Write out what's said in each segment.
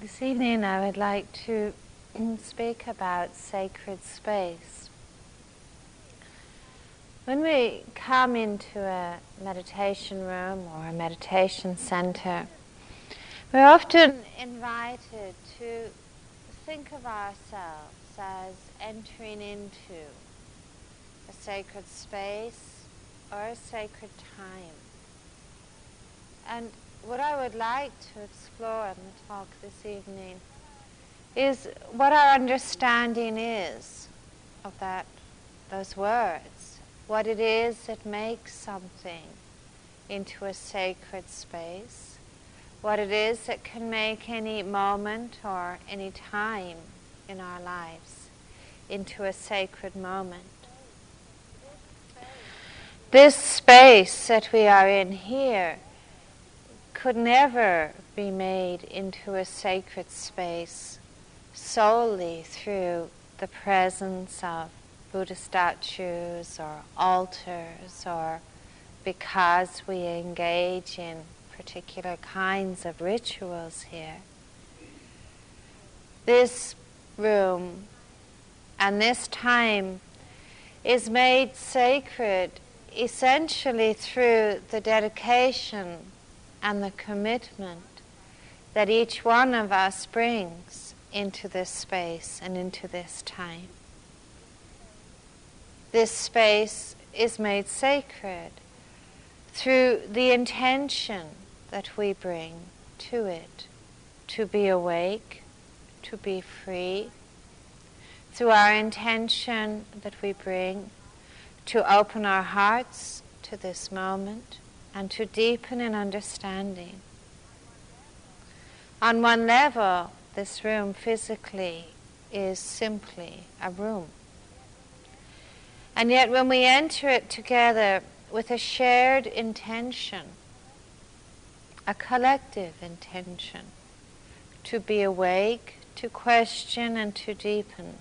This evening I would like to speak about sacred space. When we come into a meditation room or a meditation center, we're often invited to think of ourselves as entering into a sacred space or a sacred time. And what I would like to explore in the talk this evening is what our understanding is of those words, what it is that makes something into a sacred space, what it is that can make any moment or any time in our lives into a sacred moment. This space that we are in here could never be made into a sacred space solely through the presence of Buddha statues or altars, or because we engage in particular kinds of rituals here. This room and this time is made sacred essentially through the dedication and the commitment that each one of us brings into this space and into this time. This space is made sacred through the intention that we bring to it, to be awake, to be free, through our intention that we bring to open our hearts to this moment, and to deepen in understanding. On one level, this room physically is simply a room. And yet when we enter it together with a shared intention, a collective intention, to be awake, to question and to deepen,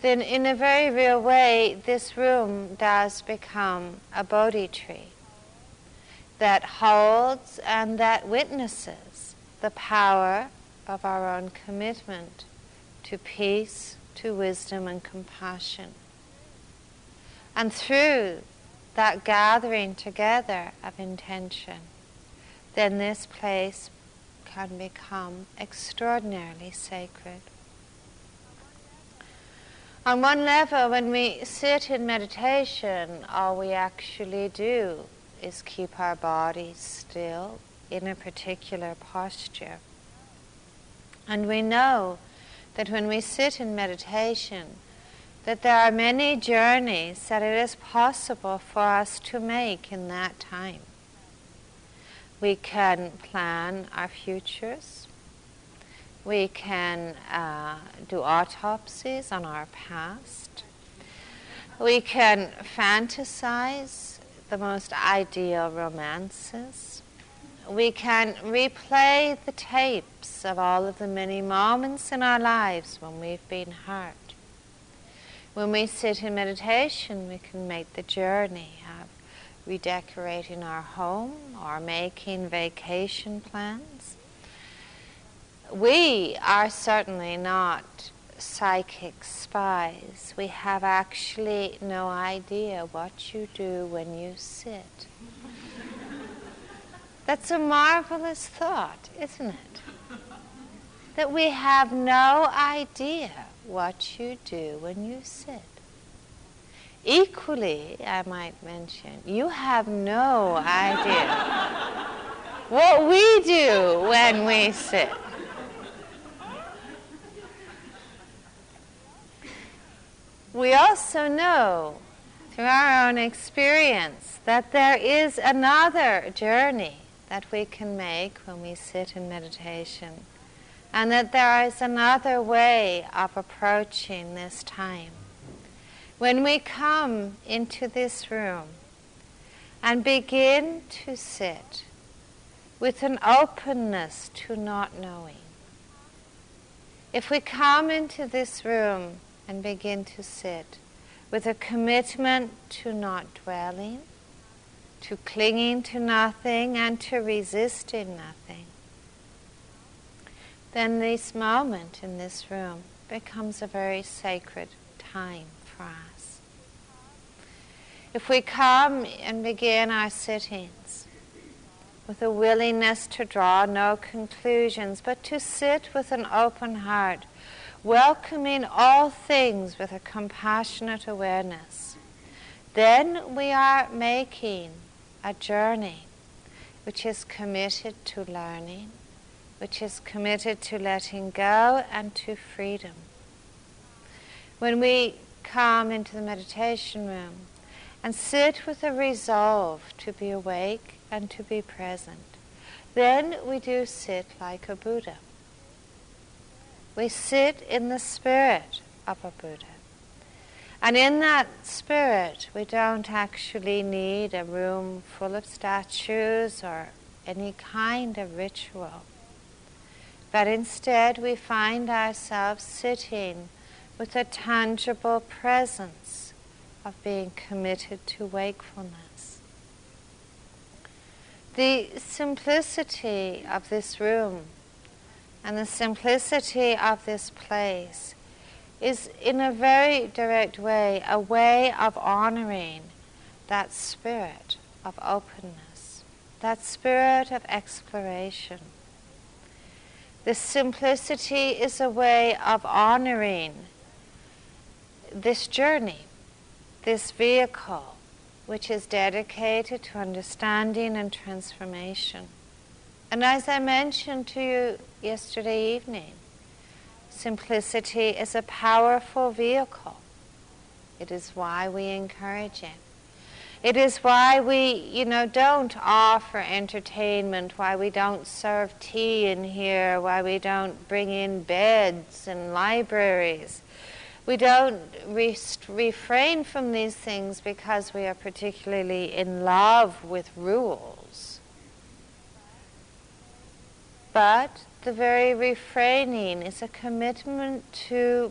then in a very real way, this room does become a Bodhi tree that holds and that witnesses the power of our own commitment to peace, to wisdom and compassion. And through that gathering together of intention, then this place can become extraordinarily sacred. On one level, when we sit in meditation, all we actually do is keep our body still in a particular posture. And we know that when we sit in meditation, that there are many journeys that it is possible for us to make in that time. We can plan our futures. We can do autopsies on our past. We can fantasize the most ideal romances. We can replay the tapes of all of the many moments in our lives when we've been hurt. When we sit in meditation, we can make the journey of redecorating our home or making vacation plans. We are certainly not psychic spies. We have actually no idea what you do when you sit. That's a marvelous thought, isn't it? That we have no idea what you do when you sit. Equally, I might mention, you have no idea what we do when we sit. We also know through our own experience that there is another journey that we can make when we sit in meditation, and that there is another way of approaching this time. When we come into this room and begin to sit with an openness to not knowing, if we come into this room and begin to sit with a commitment to not dwelling, to clinging to nothing and to resisting nothing, then this moment in this room becomes a very sacred time for us. If we come and begin our sittings with a willingness to draw no conclusions, but to sit with an open heart, welcoming all things with a compassionate awareness, then we are making a journey which is committed to learning, which is committed to letting go and to freedom. When we come into the meditation room and sit with a resolve to be awake and to be present, then we do sit like a Buddha. We sit in the spirit of a Buddha. And in that spirit, we don't actually need a room full of statues or any kind of ritual. But instead, we find ourselves sitting with a tangible presence of being committed to wakefulness. The simplicity of this room and the simplicity of this place is in a very direct way a way of honoring that spirit of openness, that spirit of exploration. This simplicity is a way of honoring this journey, this vehicle, which is dedicated to understanding and transformation. And as I mentioned to you yesterday evening, simplicity is a powerful vehicle. It is why we encourage it. It is why we, don't offer entertainment, why we don't serve tea in here, why we don't bring in beds and libraries. We don't refrain from these things because we are particularly in love with rules. But the very refraining is a commitment to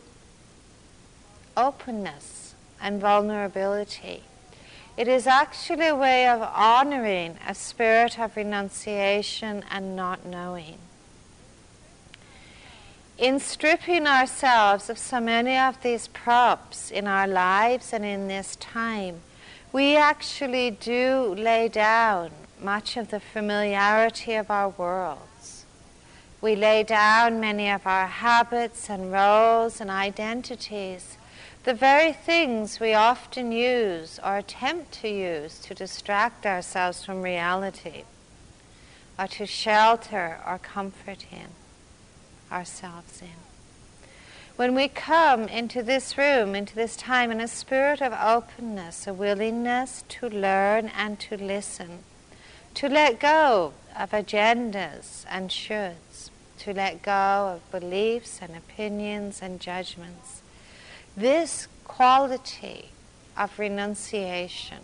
openness and vulnerability. It is actually a way of honoring a spirit of renunciation and not knowing. In stripping ourselves of so many of these props in our lives and in this time, we actually do lay down much of the familiarity of our worlds. We lay down many of our habits and roles and identities, the very things we often use or attempt to use to distract ourselves from reality or to shelter or comfort ourselves in. When we come into this room, into this time, in a spirit of openness, a willingness to learn and to listen, to let go of agendas and shoulds, to let go of beliefs and opinions and judgments, this quality of renunciation,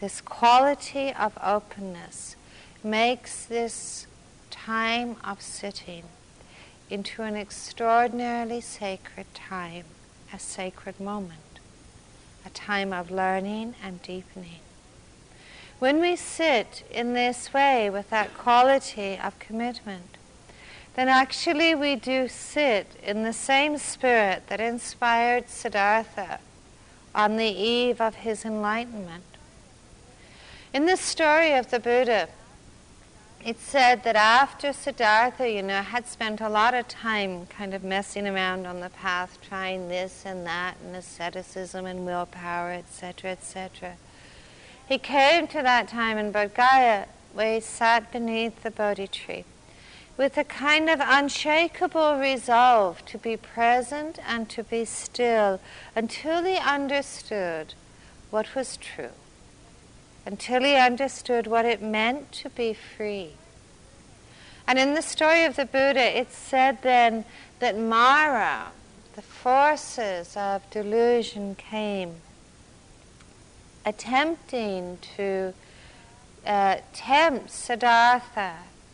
this quality of openness, makes this time of sitting into an extraordinarily sacred time, a sacred moment, a time of learning and deepening. When we sit in this way with that quality of commitment, then actually we do sit in the same spirit that inspired Siddhartha on the eve of his enlightenment. In the story of the Buddha, it said that after Siddhartha, had spent a lot of time kind of messing around on the path, trying this and that, and asceticism and willpower, etc., etc., he came to that time in Bodhgaya, where he sat beneath the Bodhi tree, with a kind of unshakable resolve to be present and to be still until he understood what was true, until he understood what it meant to be free. And in the story of the Buddha, it's said then that Mara, the forces of delusion, came, attempting to tempt Siddhartha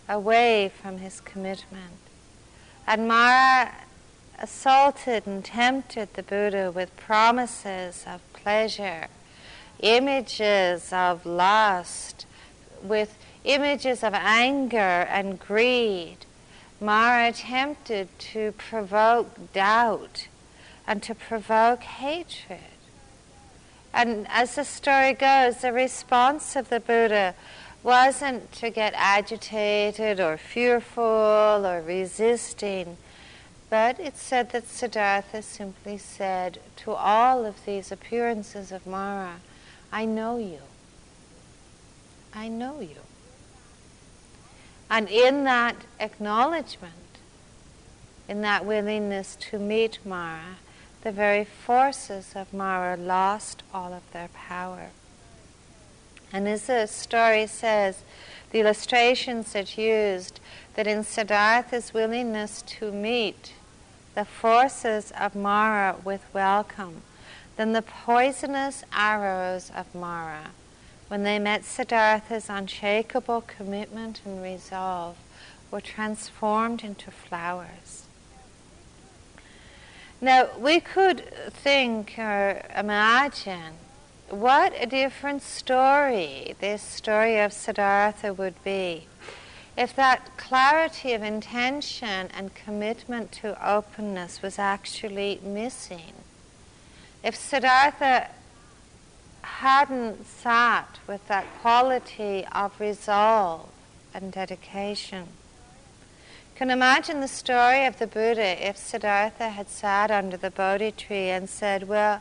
away from his commitment. And Mara assaulted and tempted the Buddha with promises of pleasure, images of lust, with images of anger and greed, Mara attempted to provoke doubt and to provoke hatred. And as the story goes, the response of the Buddha wasn't to get agitated or fearful or resisting, but it said that Siddhartha simply said to all of these appearances of Mara, I know you. I know you. And in that acknowledgement, in that willingness to meet Mara, the very forces of Mara lost all of their power. And as the story says, the illustrations it used, that in Siddhartha's willingness to meet the forces of Mara with welcome, then the poisonous arrows of Mara, when they met Siddhartha's unshakable commitment and resolve, were transformed into flowers. Now, we could think or imagine what a different story this story of Siddhartha would be if that clarity of intention and commitment to openness was actually missing. If Siddhartha hadn't sat with that quality of resolve and dedication. You can imagine the story of the Buddha if Siddhartha had sat under the Bodhi tree and said, well,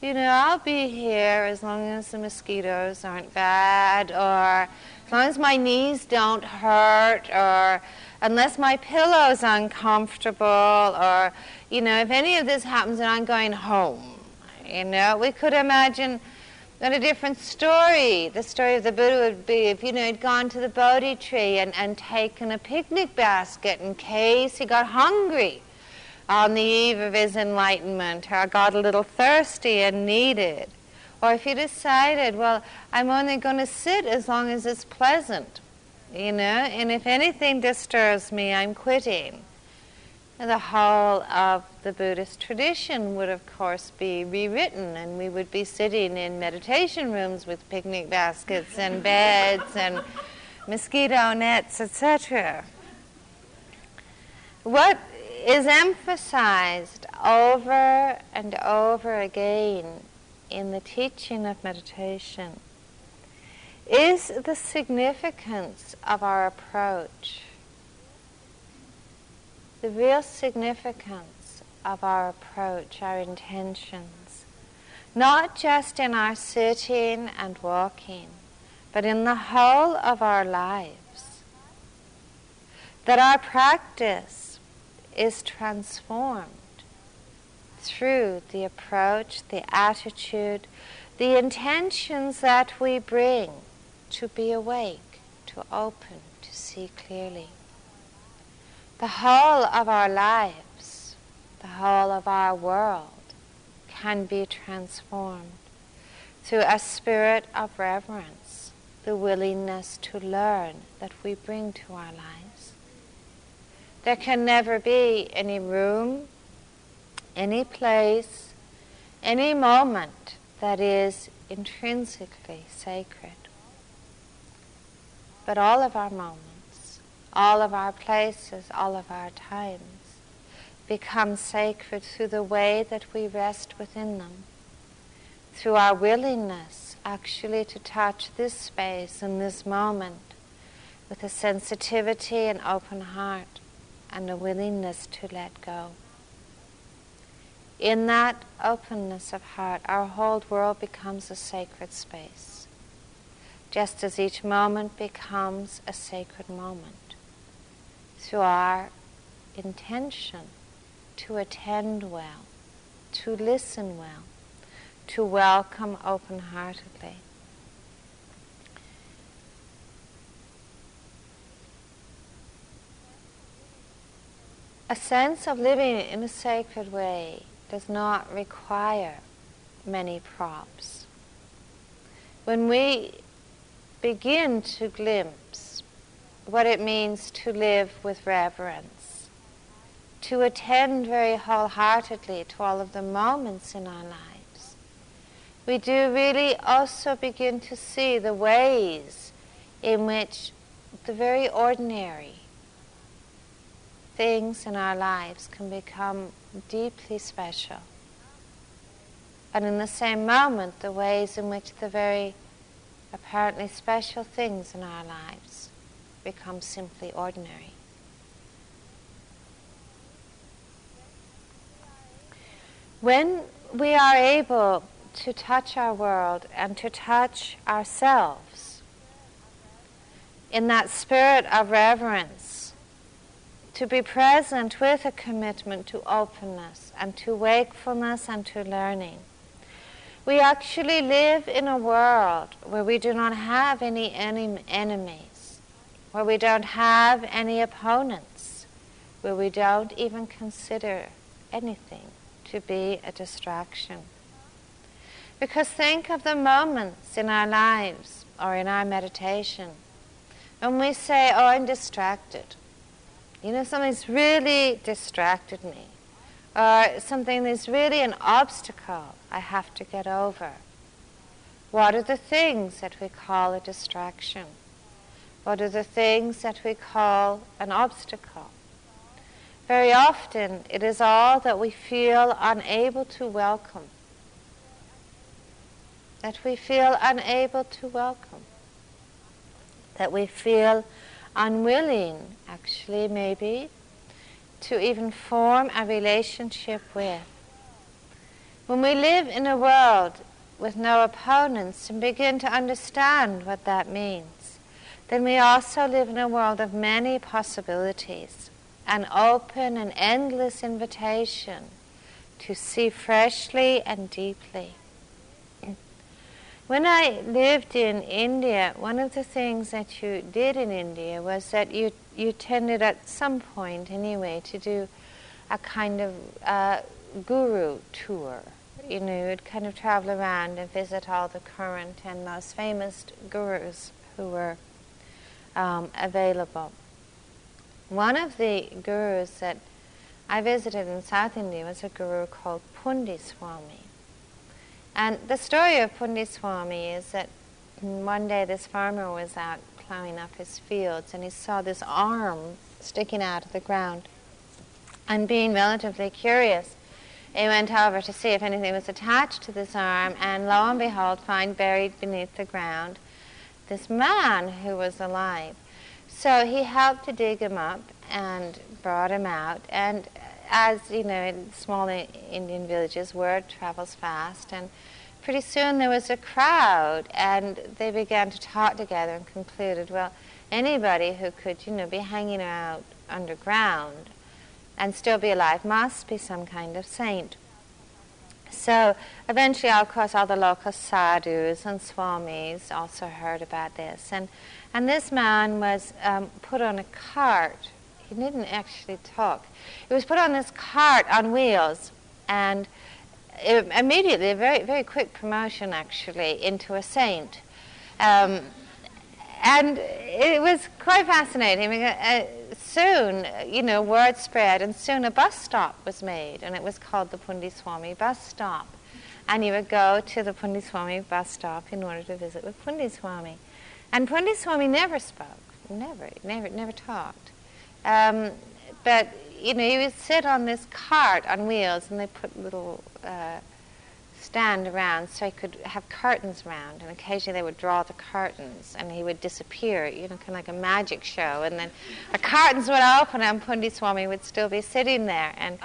you know, I'll be here as long as the mosquitoes aren't bad, or as long as my knees don't hurt, or unless my pillow's uncomfortable, or, you know, if any of this happens, then I'm going home. You know, we could imagine what a different story the story of the Buddha would be if, you know, he'd gone to the Bodhi tree and taken a picnic basket in case he got hungry on the eve of his enlightenment, or got a little thirsty and needed. Or if he decided, well, I'm only going to sit as long as it's pleasant, you know, and if anything disturbs me, I'm quitting. And the whole of the Buddhist tradition would, of course, be rewritten, and we would be sitting in meditation rooms with picnic baskets and beds and mosquito nets, etc. What is emphasized over and over again in the teaching of meditation is the significance of our approach, the real significance of our approach, our intentions, not just in our sitting and walking, but in the whole of our lives, that our practice is transformed through the approach, the attitude, the intentions that we bring to be awake, to open, to see clearly. The whole of our lives, the whole of our world can be transformed through a spirit of reverence, the willingness to learn that we bring to our lives. There can never be any room, any place, any moment that is intrinsically sacred. But all of our moments, all of our places, all of our times become sacred through the way that we rest within them, through our willingness actually to touch this space and this moment with a sensitivity and open heart, and a willingness to let go. In that openness of heart, our whole world becomes a sacred space, just as each moment becomes a sacred moment, through our intention to attend well, to listen well, to welcome open-heartedly. A sense of living in a sacred way does not require many props. When we begin to glimpse what it means to live with reverence, to attend very wholeheartedly to all of the moments in our lives, we do really also begin to see the ways in which the very ordinary things in our lives can become deeply special. And in the same moment, the ways in which the very apparently special things in our lives become simply ordinary. When we are able to touch our world and to touch ourselves in that spirit of reverence, to be present with a commitment to openness and to wakefulness and to learning, we actually live in a world where we do not have any enemies, where we don't have any opponents, where we don't even consider anything to be a distraction. Because think of the moments in our lives or in our meditation when we say, oh, I'm distracted. You know, something's really distracted me. Or something that's really an obstacle I have to get over. What are the things that we call a distraction? What are the things that we call an obstacle? Very often, it is all that we feel unable to welcome. That we feel unable to welcome. That we feel unwilling, actually, maybe, to even form a relationship with. When we live in a world with no opponents and begin to understand what that means, then we also live in a world of many possibilities, an open and endless invitation to see freshly and deeply. When I lived in India, one of the things that you did in India was that you tended at some point anyway to do a kind of guru tour. You know, you'd kind of travel around and visit all the current and most famous gurus who were available. One of the gurus that I visited in South India was a guru called Poondi Swami. And the story of Poondi Swami is that one day this farmer was out plowing up his fields and he saw this arm sticking out of the ground. And being relatively curious, he went over to see if anything was attached to this arm, and lo and behold, find buried beneath the ground this man who was alive. So he helped to dig him up and brought him out, and as you know, in small Indian villages, word travels fast, and pretty soon there was a crowd, and they began to talk together and concluded, well, anybody who could, you know, be hanging out underground and still be alive must be some kind of saint. So eventually, of course, all the local sadhus and swamis also heard about this, and this man was put on a cart. He didn't actually talk. He was put on this cart on wheels, and immediately a very, very quick promotion, actually, into a saint. And it was quite fascinating. Soon, you know, word spread, and soon a bus stop was made, and it was called the Poondi Swami bus stop. And you would go to the Poondi Swami bus stop in order to visit with Poondi Swami. And Poondi Swami never spoke, never talked. But, you know, he would sit on this cart on wheels, and they put little stand around so he could have curtains around, and occasionally they would draw the curtains, and he would disappear, you know, kind of like a magic show, and then the curtains would open, and Poondi Swami would still be sitting there, and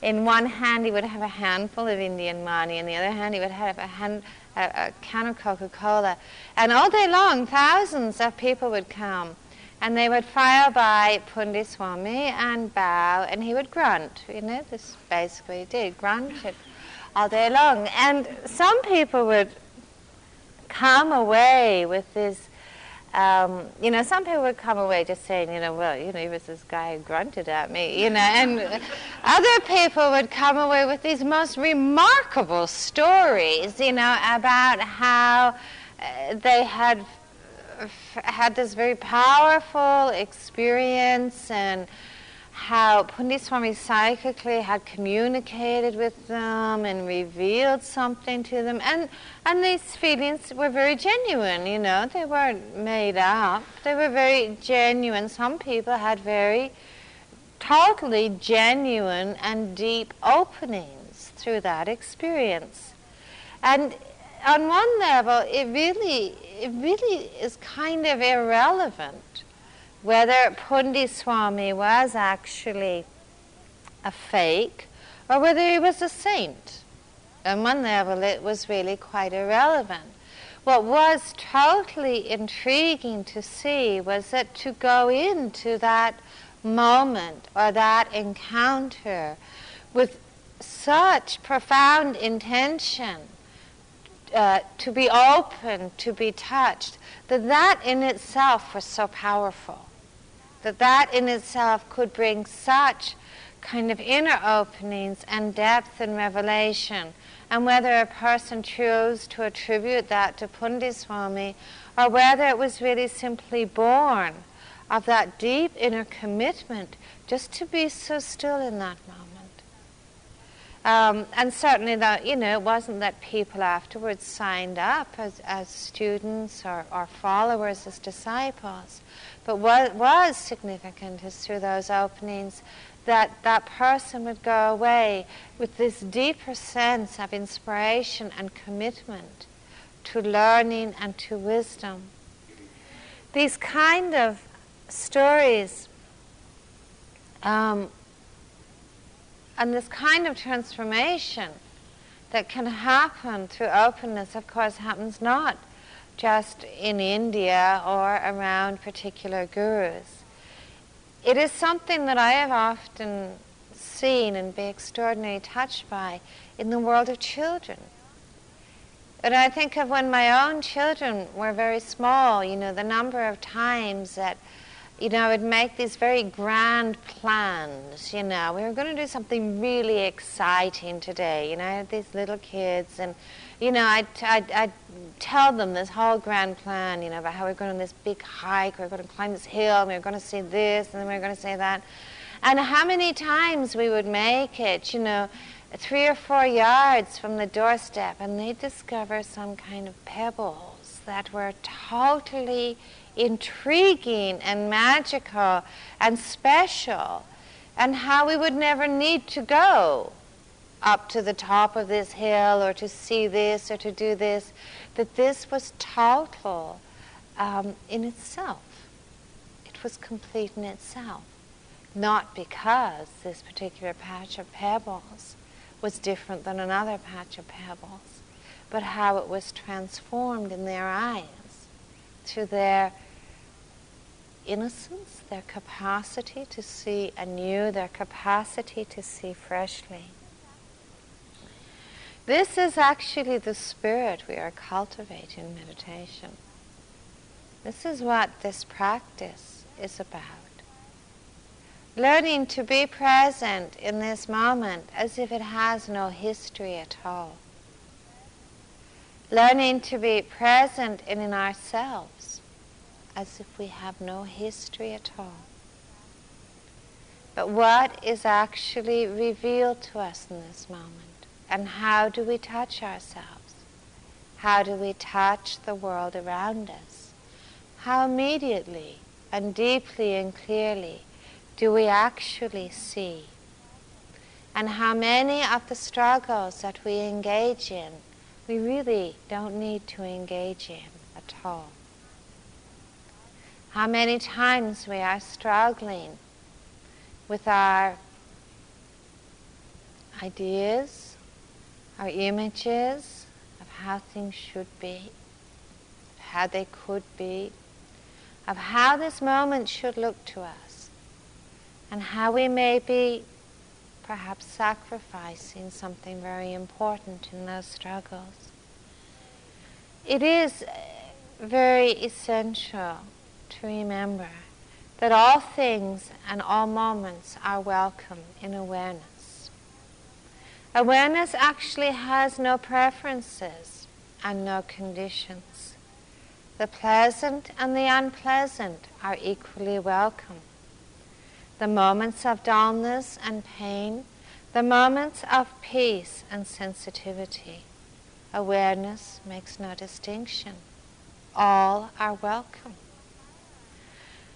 in one hand he would have a handful of Indian money, in the other hand he would have a can of Coca-Cola, and all day long thousands of people would come. And they would file by Poondi Swami and bow, and he would grunt. You know, this basically he did, grunted all day long. And some people would come away with this, you know, some people would come away just saying, you know, well, you know, he was this guy who grunted at me, you know. And other people would come away with these most remarkable stories, you know, about how they had this very powerful experience, and how Poondi Swami psychically had communicated with them and revealed something to them, and these feelings were very genuine. You know, they weren't made up. They were very genuine. Some people had very totally genuine and deep openings through that experience. And on one level, it really is kind of irrelevant whether Poondi Swami was actually a fake or whether he was a saint. On one level, it was really quite irrelevant. What was totally intriguing to see was that to go into that moment or that encounter with such profound intention, to be open, to be touched, that in itself was so powerful, that in itself could bring such kind of inner openings and depth and revelation. And whether a person chose to attribute that to Poondi Swami or whether it was really simply born of that deep inner commitment just to be so still in that moment. And certainly that, you know, it wasn't that people afterwards signed up as students or followers, as disciples. But what was significant is through those openings that that person would go away with this deeper sense of inspiration and commitment to learning and to wisdom. These kind of stories and this kind of transformation that can happen through openness, of course, happens not just in India or around particular gurus. It is something that I have often seen and been extraordinarily touched by in the world of children. And I think of when my own children were very small, you know, the number of times that, you know, I would make these very grand plans, you know. We were going to do something really exciting today, you know. I had these little kids and, you know, I'd tell them this whole grand plan, you know, about how we're going on this big hike, we're going to climb this hill, and we're going to see this, and then we're going to see that. And how many times we would make it, you know, 3 or 4 yards from the doorstep, and they'd discover some kind of pebbles that were totally intriguing and magical and special, and how we would never need to go up to the top of this hill or to see this or to do this, that this was total in itself. It was complete in itself, not because this particular patch of pebbles was different than another patch of pebbles, but how it was transformed in their eyes through their innocence, their capacity to see anew, their capacity to see freshly. This is actually the spirit we are cultivating in meditation. This is what this practice is about. Learning to be present in this moment as if it has no history at all. Learning to be present in ourselves as if we have no history at all. But what is actually revealed to us in this moment? And how do we touch ourselves? How do we touch the world around us? How immediately and deeply and clearly do we actually see? And how many of the struggles that we engage in we really don't need to engage in at all. How many times we are struggling with our ideas, our images of how things should be, of how they could be, of how this moment should look to us, and how we may be perhaps sacrificing something very important in those struggles. It is very essential to remember that all things and all moments are welcome in awareness. Awareness actually has no preferences and no conditions. The pleasant and the unpleasant are equally welcome. The moments of dullness and pain, the moments of peace and sensitivity. Awareness makes no distinction. All are welcome.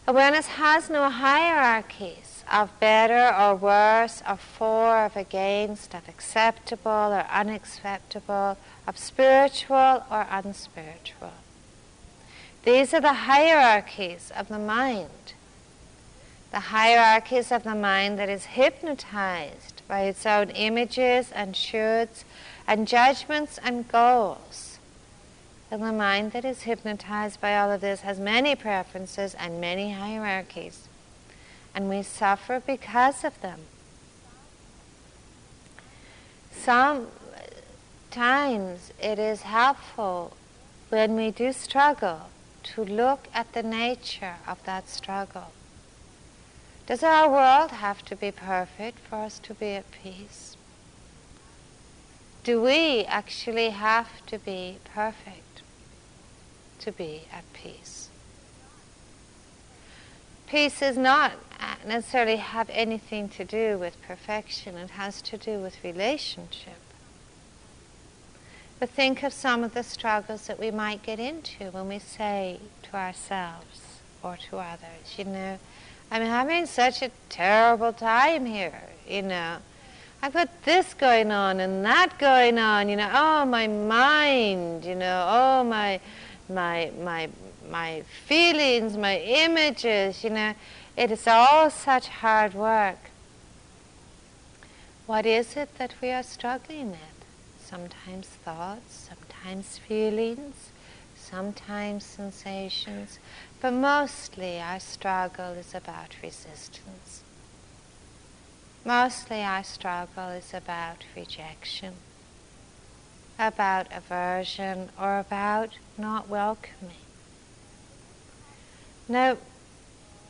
Awareness has no hierarchies of better or worse, of for, of against, of acceptable or unacceptable, of spiritual or unspiritual. These are the hierarchies of the mind. The hierarchies of the mind that is hypnotized by its own images and shoulds and judgments and goals. And the mind that is hypnotized by all of this has many preferences and many hierarchies. And we suffer because of them. Sometimes it is helpful when we do struggle to look at the nature of that struggle. Does our world have to be perfect for us to be at peace? Do we actually have to be perfect to be at peace? Peace does not necessarily have anything to do with perfection. It has to do with relationship. But think of some of the struggles that we might get into when we say to ourselves or to others, you know, I'm having such a terrible time here, you know. I've got this going on and that going on, you know. Oh, my mind, you know. Oh, my feelings, my images, you know. It is all such hard work. What is it that we are struggling with? Sometimes thoughts, sometimes feelings, sometimes sensations, but mostly our struggle is about resistance. Mostly our struggle is about rejection, about aversion, or about not welcoming. Now,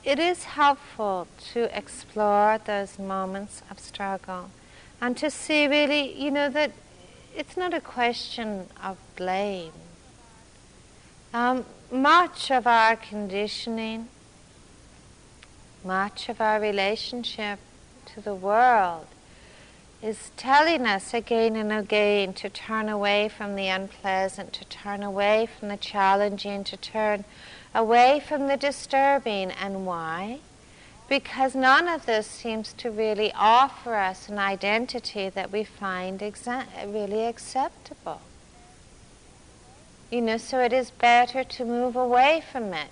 it is helpful to explore those moments of struggle and to see really, you know, that it's not a question of blame. Much of our conditioning, much of our relationship to the world is telling us again and again to turn away from the unpleasant, to turn away from the challenging, to turn away from the disturbing. And why? Because none of this seems to really offer us an identity that we find really acceptable. You know, so it is better to move away from it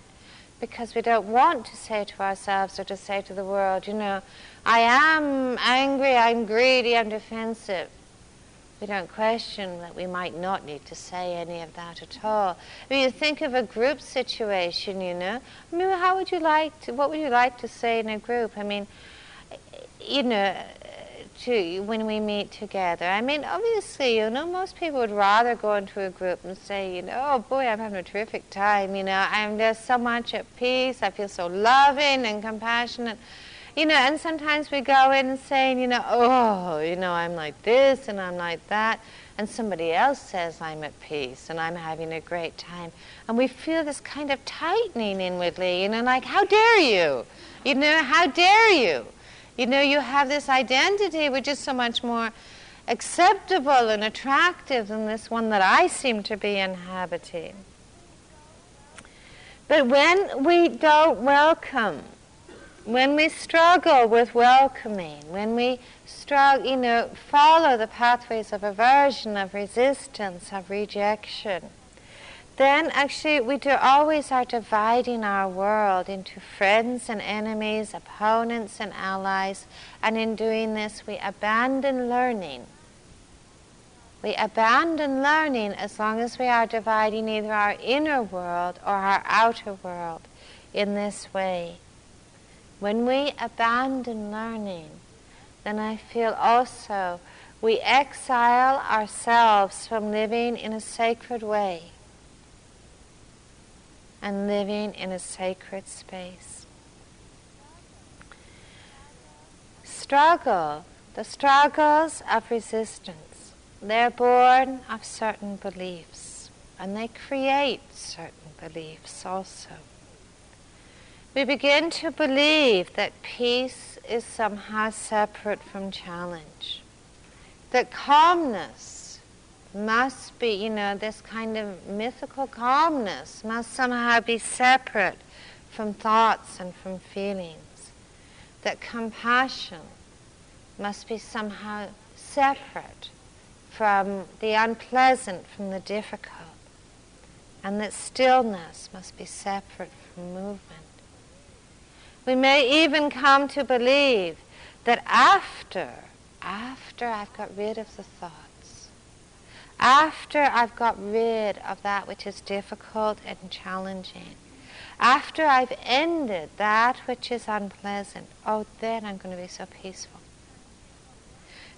because we don't want to say to ourselves or to say to the world, you know, I am angry, I'm greedy, I'm defensive. We don't question that we might not need to say any of that at all. I mean, you think of a group situation, you know. I mean, how would you like to, what would you like to say in a group? I mean, you know, when we meet together. I mean, obviously, you know, most people would rather go into a group and say, you know, oh boy, I'm having a terrific time, you know, I'm just so much at peace, I feel so loving and compassionate. You know, and sometimes we go in and saying, you know, oh, you know, I'm like this and I'm like that. And somebody else says I'm at peace and I'm having a great time. And we feel this kind of tightening inwardly, you know, like, how dare you? You know, how dare you? You know, you have this identity which is so much more acceptable and attractive than this one that I seem to be inhabiting. But when we don't welcome, when we struggle with welcoming, when we struggle, you know, follow the pathways of aversion, of resistance, of rejection, then actually we always are dividing our world into friends and enemies, opponents and allies, and in doing this we abandon learning. We abandon learning as long as we are dividing either our inner world or our outer world in this way. When we abandon learning, then I feel also we exile ourselves from living in a sacred way and living in a sacred space. Struggle, the struggles of resistance, they're born of certain beliefs and they create certain beliefs also. We begin to believe that peace is somehow separate from challenge, that calmness must be, you know, this kind of mythical calmness must somehow be separate from thoughts and from feelings, that compassion must be somehow separate from the unpleasant, from the difficult, and that stillness must be separate from movement. We may even come to believe that after I've got rid of the thoughts, after I've got rid of that which is difficult and challenging, after I've ended that which is unpleasant, oh, then I'm going to be so peaceful.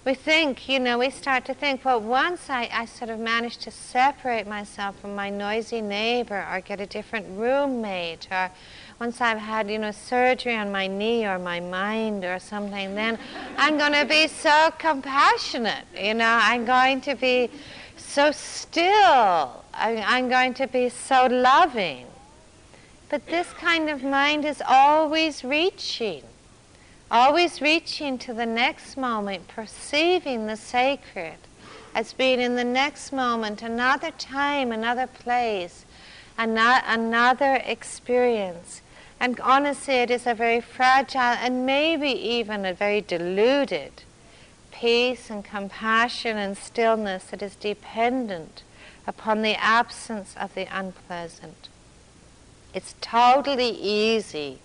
We think, you know, we start to think, well, once I sort of manage to separate myself from my noisy neighbor or get a different roommate, or once I've had, you know, surgery on my knee or my mind or something, then I'm going to be so compassionate, you know, I'm going to be so still, I'm going to be so loving. But this kind of mind is always reaching to the next moment, perceiving the sacred as being in the next moment, another time, another place, another experience. And honestly, it is a very fragile and maybe even a very deluded peace and compassion and stillness that is dependent upon the absence of the unpleasant. It's totally easy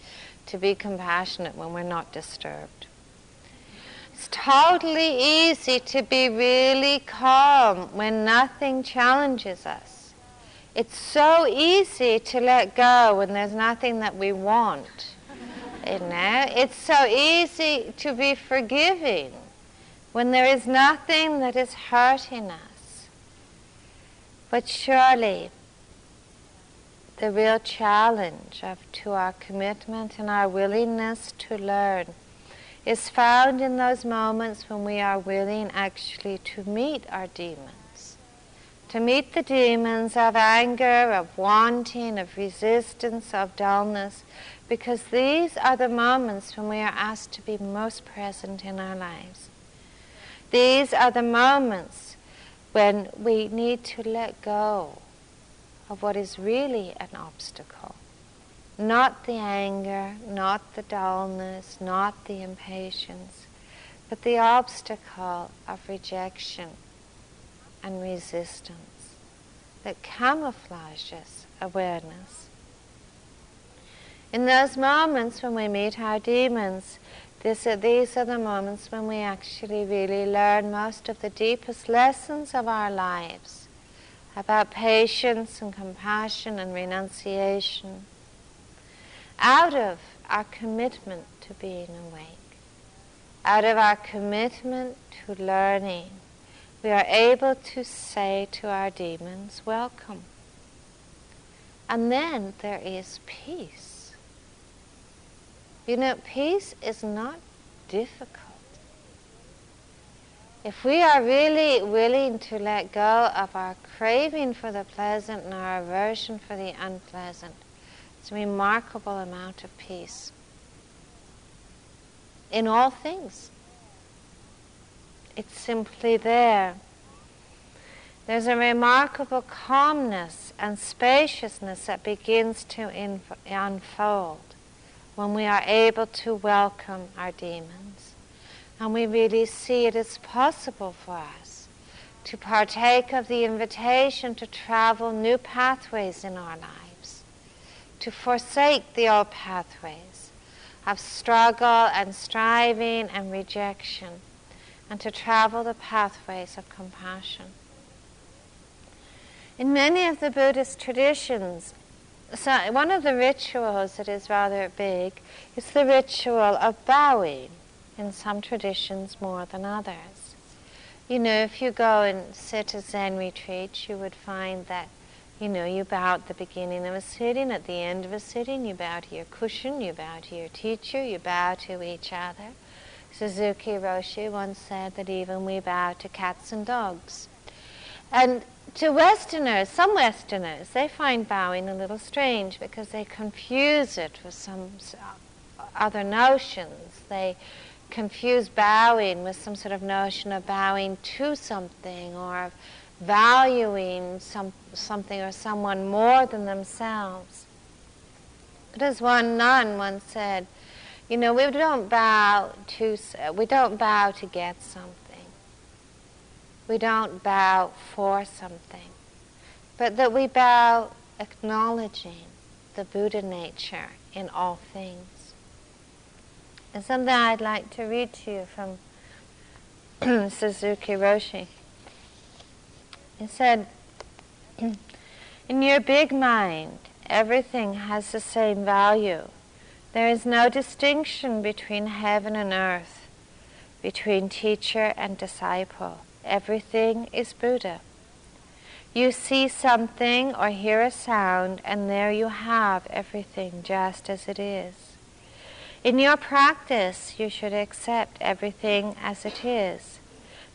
to be compassionate when we're not disturbed. It's totally easy to be really calm when nothing challenges us. It's so easy to let go when there's nothing that we want. You know, it's so easy to be forgiving when there is nothing that is hurting us. But surely, the real challenge to our commitment and our willingness to learn is found in those moments when we are willing actually to meet our demons, to meet the demons of anger, of wanting, of resistance, of dullness, because these are the moments when we are asked to be most present in our lives. These are the moments when we need to let go of what is really an obstacle. Not the anger, not the dullness, not the impatience, but the obstacle of rejection and resistance that camouflages awareness. In those moments when we meet our demons, these are the moments when we actually really learn most of the deepest lessons of our lives about patience and compassion and renunciation, out of our commitment to being awake, out of our commitment to learning, we are able to say to our demons, welcome. And then there is peace. You know, peace is not difficult. If we are really willing to let go of our craving for the pleasant and our aversion for the unpleasant, it's a remarkable amount of peace in all things. It's simply there. There's a remarkable calmness and spaciousness that begins to unfold when we are able to welcome our demons. And we really see it as possible for us to partake of the invitation to travel new pathways in our lives, to forsake the old pathways of struggle and striving and rejection, and to travel the pathways of compassion. In many of the Buddhist traditions, one of the rituals that is rather big is the ritual of bowing. In some traditions more than others. You know, if you go and sit at Zen retreats, you would find that, you know, you bow at the beginning of a sitting, at the end of a sitting, you bow to your cushion, you bow to your teacher, you bow to each other. Suzuki Roshi once said that even we bow to cats and dogs. And to Westerners, some Westerners, they find bowing a little strange because they confuse it with some other notions. They confuse bowing with some sort of notion of bowing to something or of valuing something or someone more than themselves. There's one nun once said, you know, we don't bow to get something. We don't bow for something, but that we bow acknowledging the Buddha nature in all things. And something I'd like to read to you from Suzuki Roshi. It said, in your big mind, everything has the same value. There is no distinction between heaven and earth, between teacher and disciple. Everything is Buddha. You see something or hear a sound, and there you have everything just as it is. In your practice, you should accept everything as it is,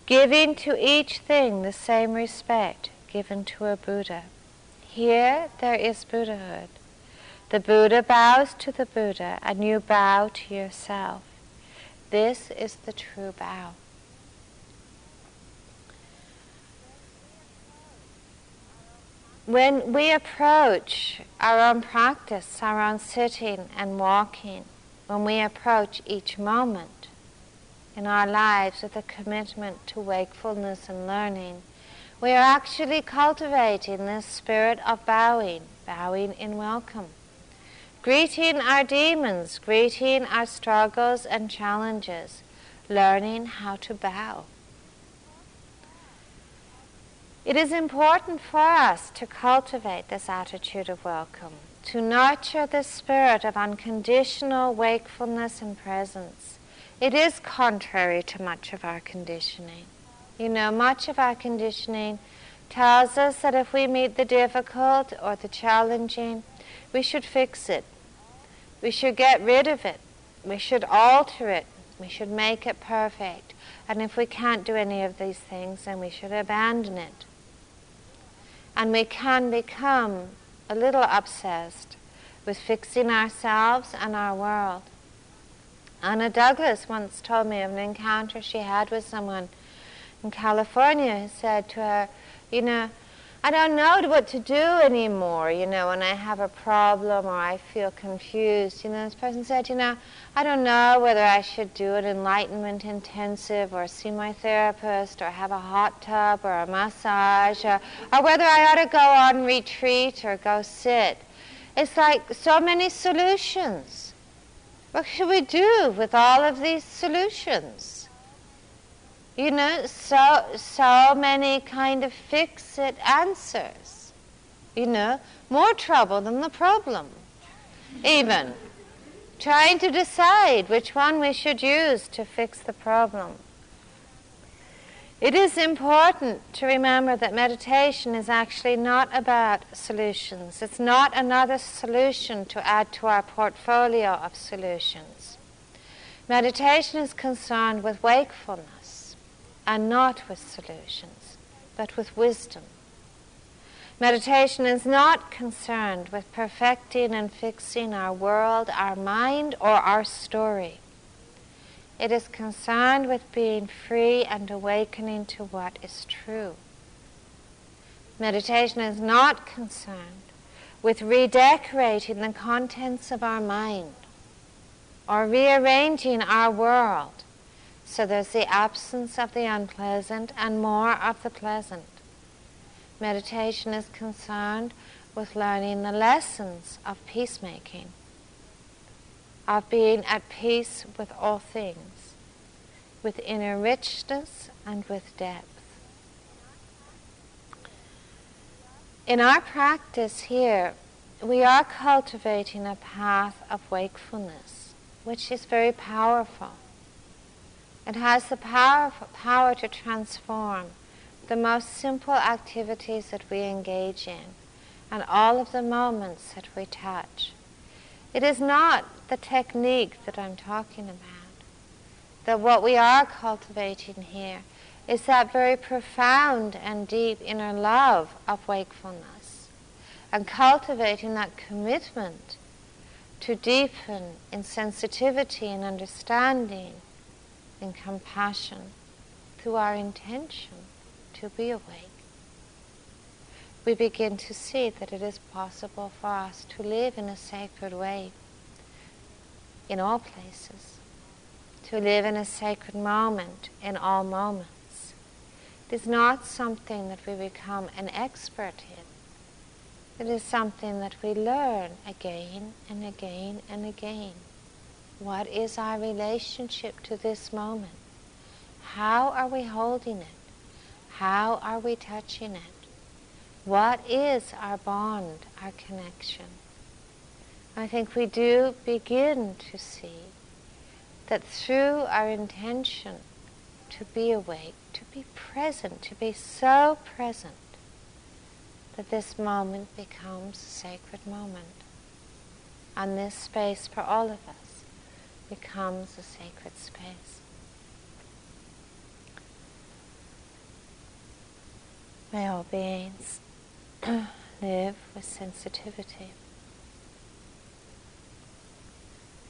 giving to each thing the same respect given to a Buddha. Here there is Buddhahood. The Buddha bows to the Buddha, and you bow to yourself. This is the true bow. When we approach our own practice, our own sitting and walking, when we approach each moment in our lives with a commitment to wakefulness and learning, we are actually cultivating this spirit of bowing, bowing in welcome, greeting our demons, greeting our struggles and challenges, learning how to bow. It is important for us to cultivate this attitude of welcome, to nurture this spirit of unconditional wakefulness and presence. It is contrary to much of our conditioning. You know, much of our conditioning tells us that if we meet the difficult or the challenging, we should fix it. We should get rid of it. We should alter it. We should make it perfect. And if we can't do any of these things, then we should abandon it. And we can become a little obsessed with fixing ourselves and our world. Anna Douglas once told me of an encounter she had with someone in California who said to her, you know, I don't know what to do anymore, you know, when I have a problem or I feel confused. You know, this person said, you know, I don't know whether I should do an enlightenment intensive or see my therapist or have a hot tub or a massage or whether I ought to go on retreat or go sit. It's like so many solutions. What should we do with all of these solutions? You know, so many kind of fix-it answers. You know, more trouble than the problem, even. Trying to decide which one we should use to fix the problem. It is important to remember that meditation is actually not about solutions. It's not another solution to add to our portfolio of solutions. Meditation is concerned with wakefulness, and not with solutions, but with wisdom. Meditation is not concerned with perfecting and fixing our world, our mind, or our story. It is concerned with being free and awakening to what is true. Meditation is not concerned with redecorating the contents of our mind or rearranging our world. So there's the absence of the unpleasant and more of the pleasant. Meditation is concerned with learning the lessons of peacemaking, of being at peace with all things, with inner richness and with depth. In our practice here, we are cultivating a path of wakefulness, which is very powerful. It has the power to transform the most simple activities that we engage in and all of the moments that we touch. It is not the technique that I'm talking about. That what we are cultivating here is that very profound and deep inner love of wakefulness and cultivating that commitment to deepen in sensitivity and understanding and compassion through our intention to be awake. we begin to see that it is possible for us to live in a sacred way in all places, to live in a sacred moment in all moments. It is not something that we become an expert in. It is something that we learn again and again and again. What is our relationship to this moment? How are we holding it? How are we touching it? What is our bond, our connection? I think we do begin to see that through our intention to be awake, to be present, to be so present, that this moment becomes a sacred moment. And this space for all of us becomes a sacred space. May all beings live with sensitivity.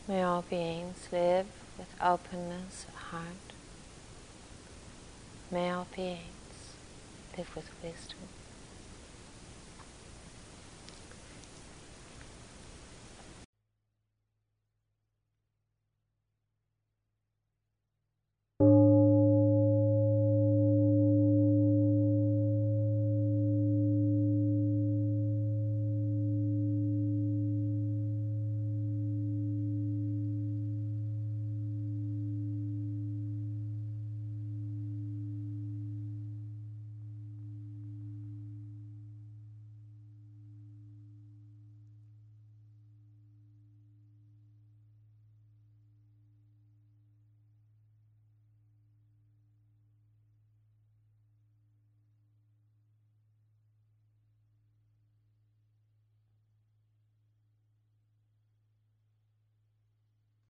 May all beings live with openness of heart. May all beings live with wisdom.